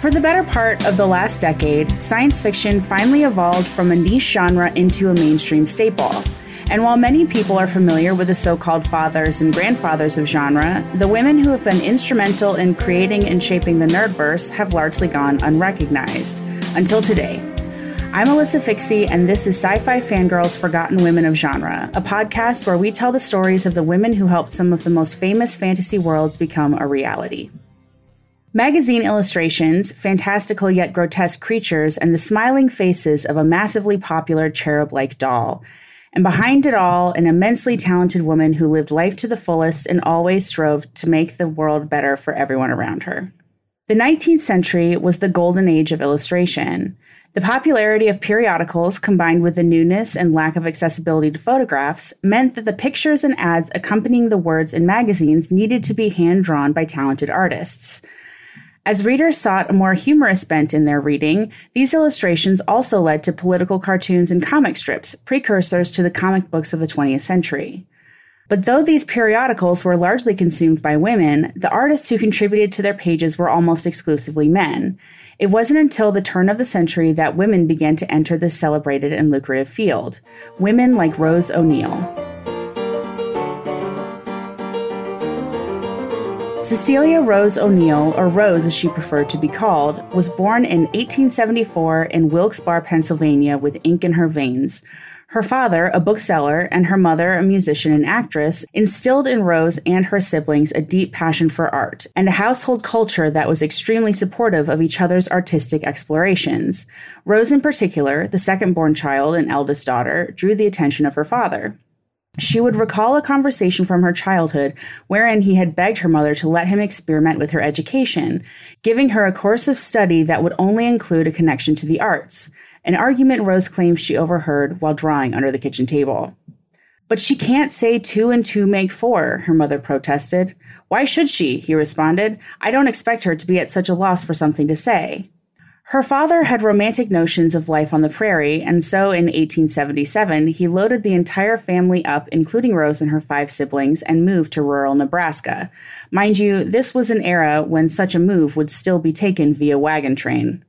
For the better part of the last decade, science fiction finally evolved from a niche genre into a mainstream staple. And while many people are familiar with the so-called fathers and grandfathers of genre, the women who have been instrumental in creating and shaping the nerdverse have largely gone unrecognized. Until today. I'm Alyssa Fikse, and this is Sci-Fi Fangirls Forgotten Women of Genre, a podcast where we tell the stories of the women who helped some of the most famous fantasy worlds become a reality. Magazine illustrations, fantastical yet grotesque creatures, and the smiling faces of a massively popular cherub-like doll. And behind it all, an immensely talented woman who lived life to the fullest and always strove to make the world better for everyone around her. The 19th century was the golden age of illustration. The popularity of periodicals, combined with the newness and lack of accessibility to photographs, meant that the pictures and ads accompanying the words in magazines needed to be hand-drawn by talented artists. As readers sought a more humorous bent in their reading, these illustrations also led to political cartoons and comic strips, precursors to the comic books of the 20th century. But though these periodicals were largely consumed by women, the artists who contributed to their pages were almost exclusively men. It wasn't until the turn of the century that women began to enter this celebrated and lucrative field. Women like Rose O'Neill. Cecilia Rose O'Neill, or Rose as she preferred to be called, was born in 1874 in Wilkes-Barre, Pennsylvania, with ink in her veins. Her father, a bookseller, and her mother, a musician and actress, instilled in Rose and her siblings a deep passion for art and a household culture that was extremely supportive of each other's artistic explorations. Rose, in particular, the second-born child and eldest daughter, drew the attention of her father. She would recall a conversation from her childhood wherein he had begged her mother to let him experiment with her education, giving her a course of study that would only include a connection to the arts, an argument Rose claims she overheard while drawing under the kitchen table. "But she can't say 2 and 2 make 4, her mother protested. "Why should she?" he responded. "I don't expect her to be at such a loss for something to say." Her father had romantic notions of life on the prairie, and so in 1877, he loaded the entire family up, including Rose and her 5 siblings, and moved to rural Nebraska. Mind you, this was an era when such a move would still be taken via wagon train.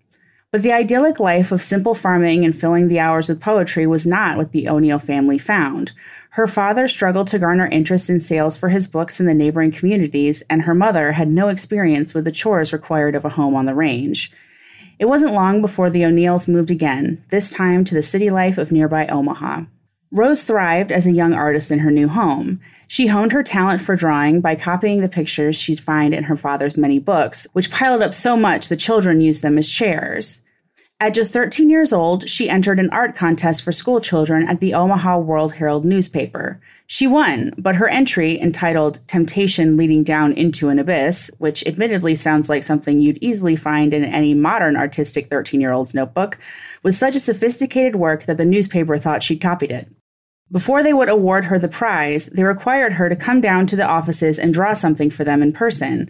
But the idyllic life of simple farming and filling the hours with poetry was not what the O'Neill family found. Her father struggled to garner interest in sales for his books in the neighboring communities, and her mother had no experience with the chores required of a home on the range. It wasn't long before the O'Neills moved again, this time to the city life of nearby Omaha. Rose thrived as a young artist in her new home. She honed her talent for drawing by copying the pictures she'd find in her father's many books, which piled up so much the children used them as chairs. At just 13 years old, she entered an art contest for school children at the Omaha World-Herald newspaper. She won, but her entry, entitled "Temptation Leading Down into an Abyss," which admittedly sounds like something you'd easily find in any modern artistic 13-year-old's notebook, was such a sophisticated work that the newspaper thought she'd copied it. Before they would award her the prize, they required her to come down to the offices and draw something for them in person.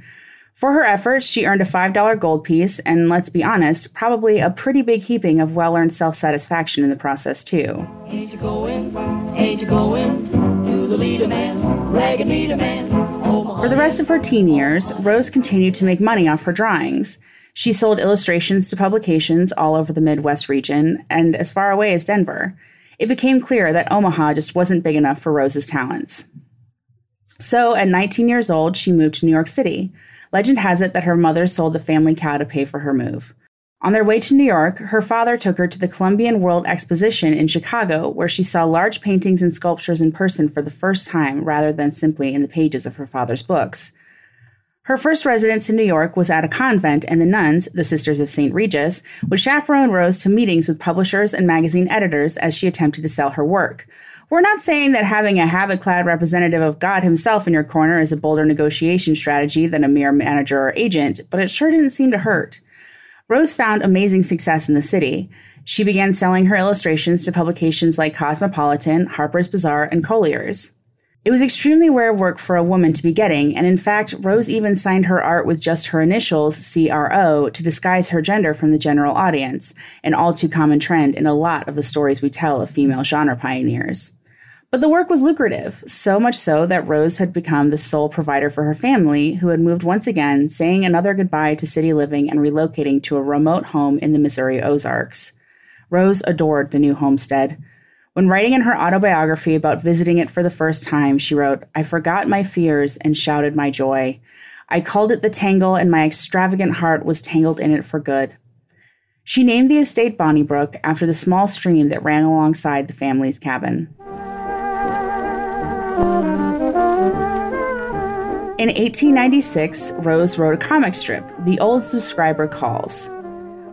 For her efforts, she earned a $5 gold piece, and let's be honest, probably a pretty big heaping of well-earned self-satisfaction in the process, too. Ain't you going, you the leader man, ragged leader man. For the rest of her teen years, Rose continued to make money off her drawings. She sold illustrations to publications all over the Midwest region and as far away as Denver. It became clear that Omaha just wasn't big enough for Rose's talents. So, at 19 years old, she moved to New York City. Legend has it that her mother sold the family cow to pay for her move. On their way to New York, her father took her to the Columbian World Exposition in Chicago, where she saw large paintings and sculptures in person for the first time, rather than simply in the pages of her father's books. Her first residence in New York was at a convent, and the nuns, the Sisters of St. Regis, would chaperone Rose to meetings with publishers and magazine editors as she attempted to sell her work. We're not saying that having a habit-clad representative of God himself in your corner is a bolder negotiation strategy than a mere manager or agent, but it sure didn't seem to hurt. Rose found amazing success in the city. She began selling her illustrations to publications like Cosmopolitan, Harper's Bazaar, and Collier's. It was extremely rare work for a woman to be getting, and in fact, Rose even signed her art with just her initials, CRO, to disguise her gender from the general audience, an all-too-common trend in a lot of the stories we tell of female genre pioneers. But the work was lucrative, so much so that Rose had become the sole provider for her family, who had moved once again, saying another goodbye to city living and relocating to a remote home in the Missouri Ozarks. Rose adored the new homestead. When writing in her autobiography about visiting it for the first time, she wrote, "I forgot my fears and shouted my joy. I called it the Tangle, and my extravagant heart was tangled in it for good." She named the estate Bonniebrook after the small stream that ran alongside the family's cabin. In 1896, Rose wrote a comic strip, The Old Subscriber Calls.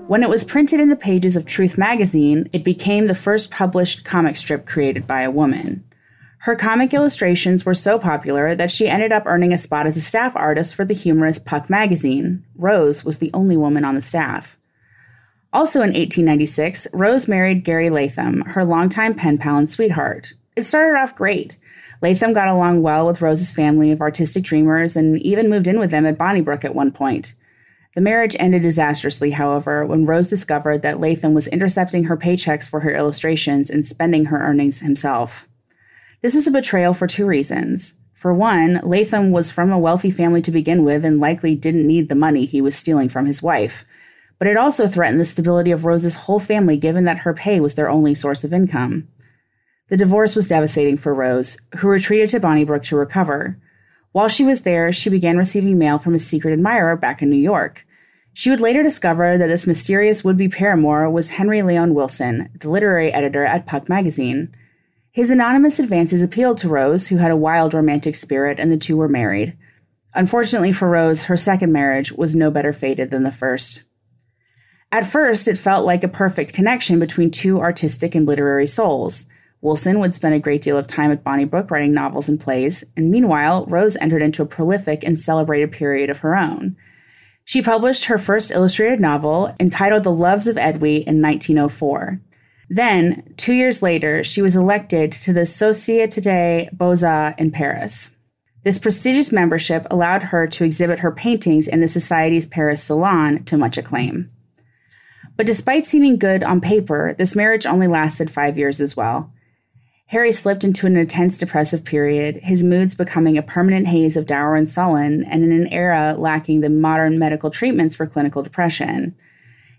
When it was printed in the pages of Truth magazine, it became the first published comic strip created by a woman. Her comic illustrations were so popular that she ended up earning a spot as a staff artist for the humorous Puck magazine. Rose was the only woman on the staff. Also in 1896, Rose married Gary Latham, her longtime pen pal and sweetheart. It started off great. Latham got along well with Rose's family of artistic dreamers and even moved in with them at Bonniebrook at one point. The marriage ended disastrously, however, when Rose discovered that Latham was intercepting her paychecks for her illustrations and spending her earnings himself. This was a betrayal for two reasons. For one, Latham was from a wealthy family to begin with and likely didn't need the money he was stealing from his wife. But it also threatened the stability of Rose's whole family, given that her pay was their only source of income. The divorce was devastating for Rose, who retreated to Bonniebrook to recover. While she was there, she began receiving mail from a secret admirer back in New York. She would later discover that this mysterious would-be paramour was Henry Leon Wilson, the literary editor at Puck magazine. His anonymous advances appealed to Rose, who had a wild romantic spirit, and the two were married. Unfortunately for Rose, her second marriage was no better fated than the first. At first, it felt like a perfect connection between two artistic and literary souls. Wilson would spend a great deal of time at Bonniebrook writing novels and plays, and meanwhile, Rose entered into a prolific and celebrated period of her own. She published her first illustrated novel, entitled The Loves of Edwy, in 1904. Then, 2 years later, she was elected to the Société des Beaux-Arts in Paris. This prestigious membership allowed her to exhibit her paintings in the Society's Paris Salon to much acclaim. But despite seeming good on paper, this marriage only lasted 5 years as well. Harry slipped into an intense depressive period, his moods becoming a permanent haze of dour and sullen, and in an era lacking the modern medical treatments for clinical depression.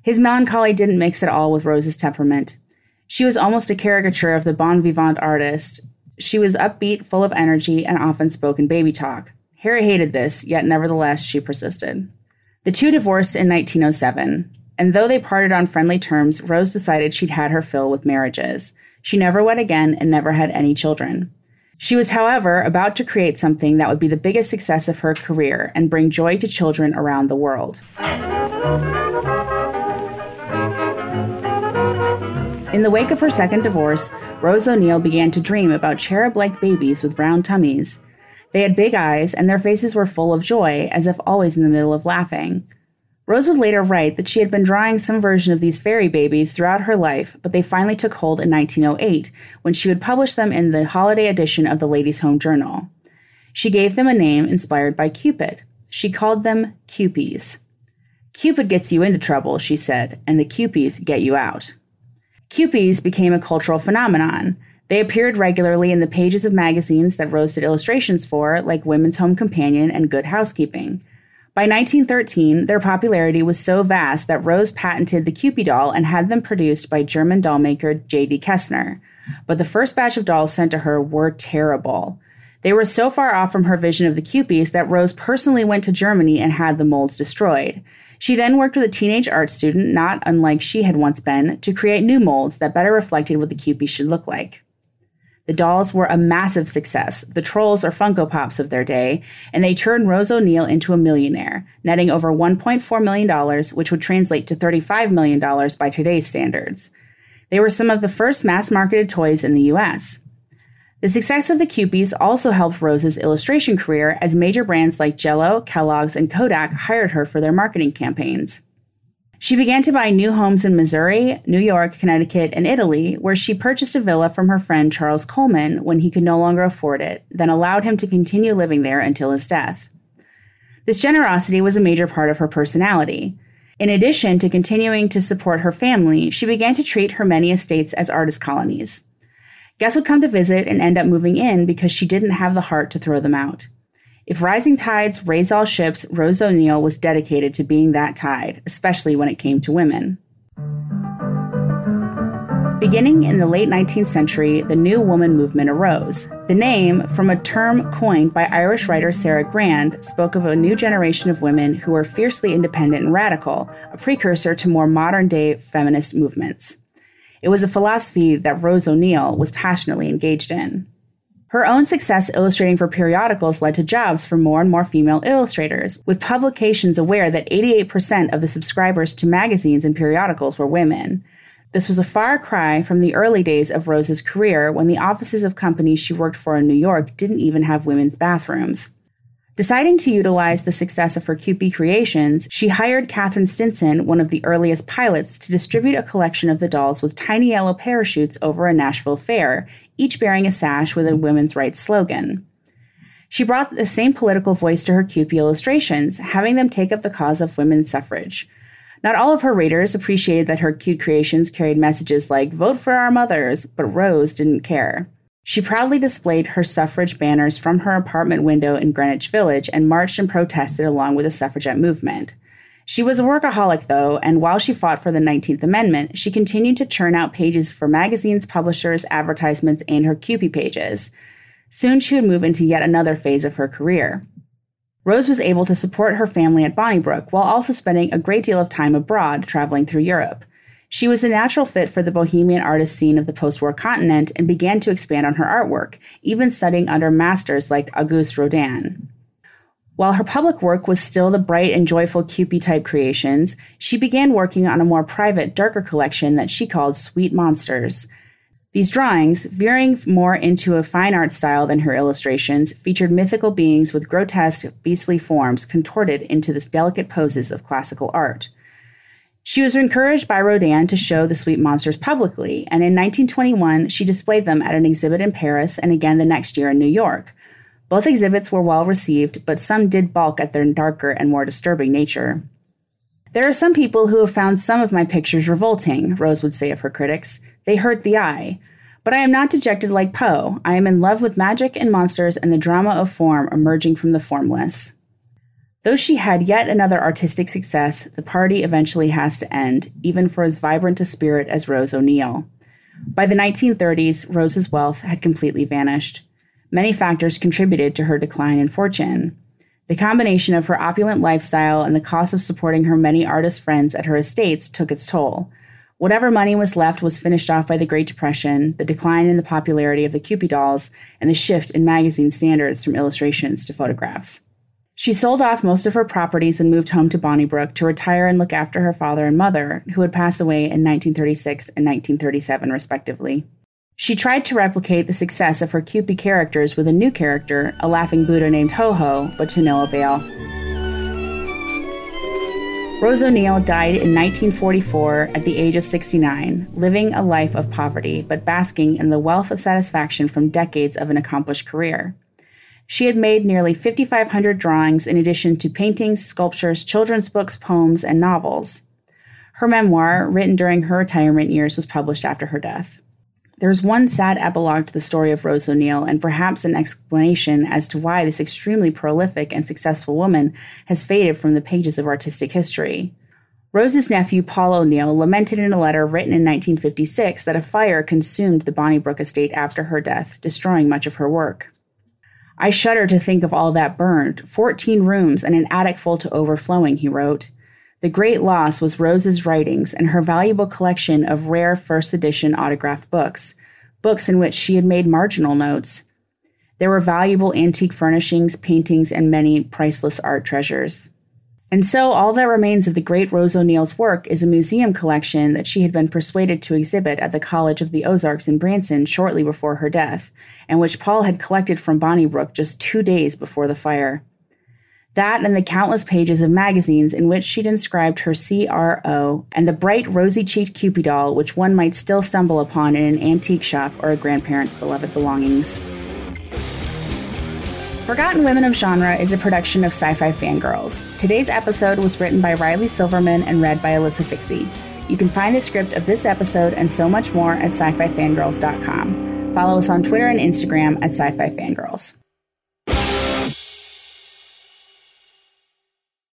His melancholy didn't mix at all with Rose's temperament. She was almost a caricature of the bon vivant artist. She was upbeat, full of energy, and often spoke in baby talk. Harry hated this, yet nevertheless she persisted. The two divorced in 1907, and though they parted on friendly terms, Rose decided she'd had her fill with marriages. She never wed again and never had any children. She was, however, about to create something that would be the biggest success of her career and bring joy to children around the world. In the wake of her second divorce, Rose O'Neill began to dream about cherub-like babies with round tummies. They had big eyes, and their faces were full of joy, as if always in the middle of laughing. Rose would later write that she had been drawing some version of these fairy babies throughout her life, but they finally took hold in 1908, when she would publish them in the holiday edition of the Ladies' Home Journal. She gave them a name inspired by Cupid. She called them Kewpies. "Cupid gets you into trouble," she said, "and the Kewpies get you out." Kewpies became a cultural phenomenon. They appeared regularly in the pages of magazines that Rose did illustrations for, like Women's Home Companion and Good Housekeeping. By 1913, their popularity was so vast that Rose patented the Kewpie doll and had them produced by German doll maker J.D. Kessner. But the first batch of dolls sent to her were terrible. They were so far off from her vision of the Kewpies that Rose personally went to Germany and had the molds destroyed. She then worked with a teenage art student, not unlike she had once been, to create new molds that better reflected what the Kewpie should look like. The dolls were a massive success, the Trolls or Funko Pops of their day, and they turned Rose O'Neill into a millionaire, netting over $1.4 million, which would translate to $35 million by today's standards. They were some of the first mass-marketed toys in the U.S. The success of the Kewpies also helped Rose's illustration career as major brands like Jell-O, Kellogg's, and Kodak hired her for their marketing campaigns. She began to buy new homes in Missouri, New York, Connecticut, and Italy, where she purchased a villa from her friend Charles Coleman when he could no longer afford it, then allowed him to continue living there until his death. This generosity was a major part of her personality. In addition to continuing to support her family, she began to treat her many estates as artist colonies. Guests would come to visit and end up moving in because she didn't have the heart to throw them out. If rising tides raise all ships, Rose O'Neill was dedicated to being that tide, especially when it came to women. Beginning in the late 19th century, the New Woman movement arose. The name, from a term coined by Irish writer Sarah Grand, spoke of a new generation of women who were fiercely independent and radical, a precursor to more modern-day feminist movements. It was a philosophy that Rose O'Neill was passionately engaged in. Her own success illustrating for periodicals led to jobs for more and more female illustrators, with publications aware that 88% of the subscribers to magazines and periodicals were women. This was a far cry from the early days of Rose's career when the offices of companies she worked for in New York didn't even have women's bathrooms. Deciding to utilize the success of her Kewpie creations, she hired Katherine Stinson, one of the earliest pilots, to distribute a collection of the dolls with tiny yellow parachutes over a Nashville fair, each bearing a sash with a women's rights slogan. She brought the same political voice to her Kewpie illustrations, having them take up the cause of women's suffrage. Not all of her readers appreciated that her cute creations carried messages like, "Vote for our mothers," but Rose didn't care. She proudly displayed her suffrage banners from her apartment window in Greenwich Village and marched and protested along with the suffragette movement. She was a workaholic, though, and while she fought for the 19th Amendment, she continued to churn out pages for magazines, publishers, advertisements, and her Kewpie pages. Soon she would move into yet another phase of her career. Rose was able to support her family at Bonniebrook while also spending a great deal of time abroad, traveling through Europe. She was a natural fit for the bohemian artist scene of the post-war continent and began to expand on her artwork, even studying under masters like Auguste Rodin. While her public work was still the bright and joyful Kewpie-type creations, she began working on a more private, darker collection that she called Sweet Monsters. These drawings, veering more into a fine art style than her illustrations, featured mythical beings with grotesque, beastly forms contorted into the delicate poses of classical art. She was encouraged by Rodin to show the Sweet Monsters publicly, and in 1921 she displayed them at an exhibit in Paris and again the next year in New York. Both exhibits were well received, but some did balk at their darker and more disturbing nature. "There are some people who have found some of my pictures revolting," Rose would say of her critics. "They hurt the eye. But I am not dejected like Poe. I am in love with magic and monsters and the drama of form emerging from the formless." Though she had yet another artistic success, the party eventually has to end, even for as vibrant a spirit as Rose O'Neill. By the 1930s, Rose's wealth had completely vanished. Many factors contributed to her decline in fortune. The combination of her opulent lifestyle and the cost of supporting her many artist friends at her estates took its toll. Whatever money was left was finished off by the Great Depression, the decline in the popularity of the Kewpie dolls, and the shift in magazine standards from illustrations to photographs. She sold off most of her properties and moved home to Bonniebrook to retire and look after her father and mother, who had passed away in 1936 and 1937, respectively. She tried to replicate the success of her Kewpie characters with a new character, a laughing Buddha named Ho-Ho, but to no avail. Rose O'Neill died in 1944 at the age of 69, living a life of poverty, but basking in the wealth of satisfaction from decades of an accomplished career. She had made nearly 5,500 drawings in addition to paintings, sculptures, children's books, poems, and novels. Her memoir, written during her retirement years, was published after her death. There is one sad epilogue to the story of Rose O'Neill, and perhaps an explanation as to why this extremely prolific and successful woman has faded from the pages of artistic history. Rose's nephew, Paul O'Neill, lamented in a letter written in 1956 that a fire consumed the Bonniebrook estate after her death, destroying much of her work. "I shudder to think of all that burned, 14 rooms and an attic full to overflowing," he wrote. The great loss was Rose's writings and her valuable collection of rare first edition autographed books. books in which she had made marginal notes. There were valuable antique furnishings, paintings, and many priceless art treasures. And so all that remains of the great Rose O'Neill's work is a museum collection that she had been persuaded to exhibit at the College of the Ozarks in Branson shortly before her death, and which Paul had collected from Bonniebrook just 2 days before the fire. That and the countless pages of magazines in which she'd inscribed her CRO and the bright rosy-cheeked Cupid doll which one might still stumble upon in an antique shop or a grandparent's beloved belongings. Forgotten Women of Genre is a production of Sci-Fi Fangirls. Today's episode was written by Riley Silverman and read by Alyssa Fikse. You can find the script of this episode and so much more at scififangirls.com. Follow us on Twitter and Instagram at Sci-Fi Fangirls.